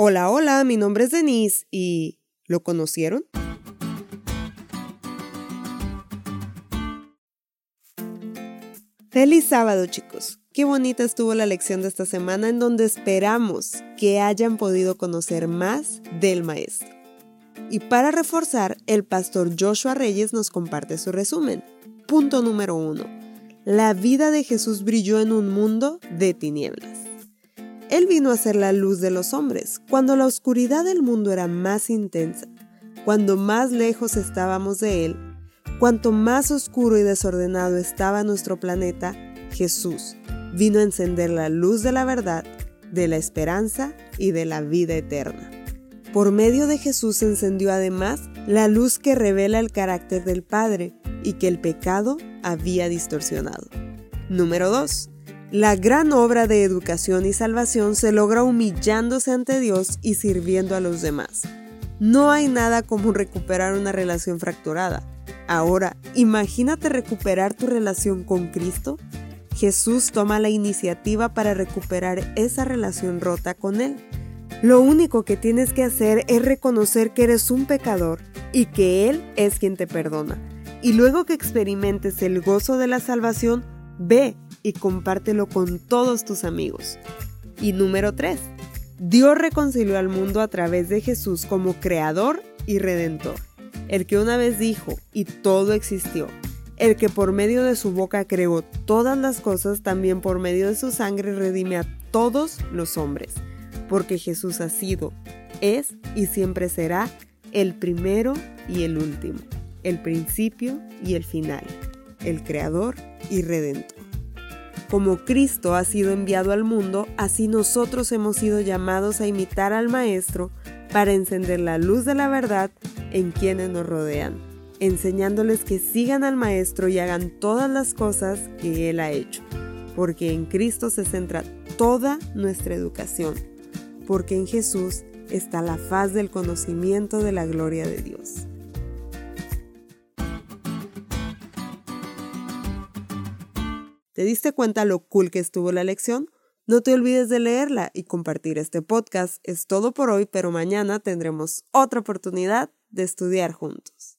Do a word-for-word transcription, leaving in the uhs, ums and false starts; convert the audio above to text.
Hola, hola, mi nombre es Denise y ¿lo conocieron? Feliz sábado, chicos. Qué bonita estuvo la lección de esta semana en donde esperamos que hayan podido conocer más del maestro. Y para reforzar, el pastor Joshua Reyes nos comparte su resumen. Punto número uno. La vida de Jesús brilló en un mundo de tinieblas. Él vino a ser la luz de los hombres, cuando la oscuridad del mundo era más intensa, cuando más lejos estábamos de Él, cuanto más oscuro y desordenado estaba nuestro planeta, Jesús vino a encender la luz de la verdad, de la esperanza y de la vida eterna. Por medio de Jesús se encendió además la luz que revela el carácter del Padre y que el pecado había distorsionado. Número dos. La gran obra de educación y salvación se logra humillándose ante Dios y sirviendo a los demás. No hay nada como recuperar una relación fracturada. Ahora, imagínate recuperar tu relación con Cristo. Jesús toma la iniciativa para recuperar esa relación rota con Él. Lo único que tienes que hacer es reconocer que eres un pecador y que Él es quien te perdona. Y luego que experimentes el gozo de la salvación, ve y compártelo con todos tus amigos. Y número tres. Dios reconcilió al mundo a través de Jesús como Creador y Redentor, el que una vez dijo y todo existió, el que por medio de su boca creó todas las cosas, también por medio de su sangre redime a todos los hombres, porque Jesús ha sido, es y siempre será el primero y el último, el principio y el final, el Creador y Redentor. Como Cristo ha sido enviado al mundo, así nosotros hemos sido llamados a imitar al Maestro para encender la luz de la verdad en quienes nos rodean, enseñándoles que sigan al Maestro y hagan todas las cosas que Él ha hecho, porque en Cristo se centra toda nuestra educación, porque en Jesús está la faz del conocimiento de la gloria de Dios. ¿Te diste cuenta lo cool que estuvo la lección? No te olvides de leerla y compartir este podcast. Es todo por hoy, pero mañana tendremos otra oportunidad de estudiar juntos.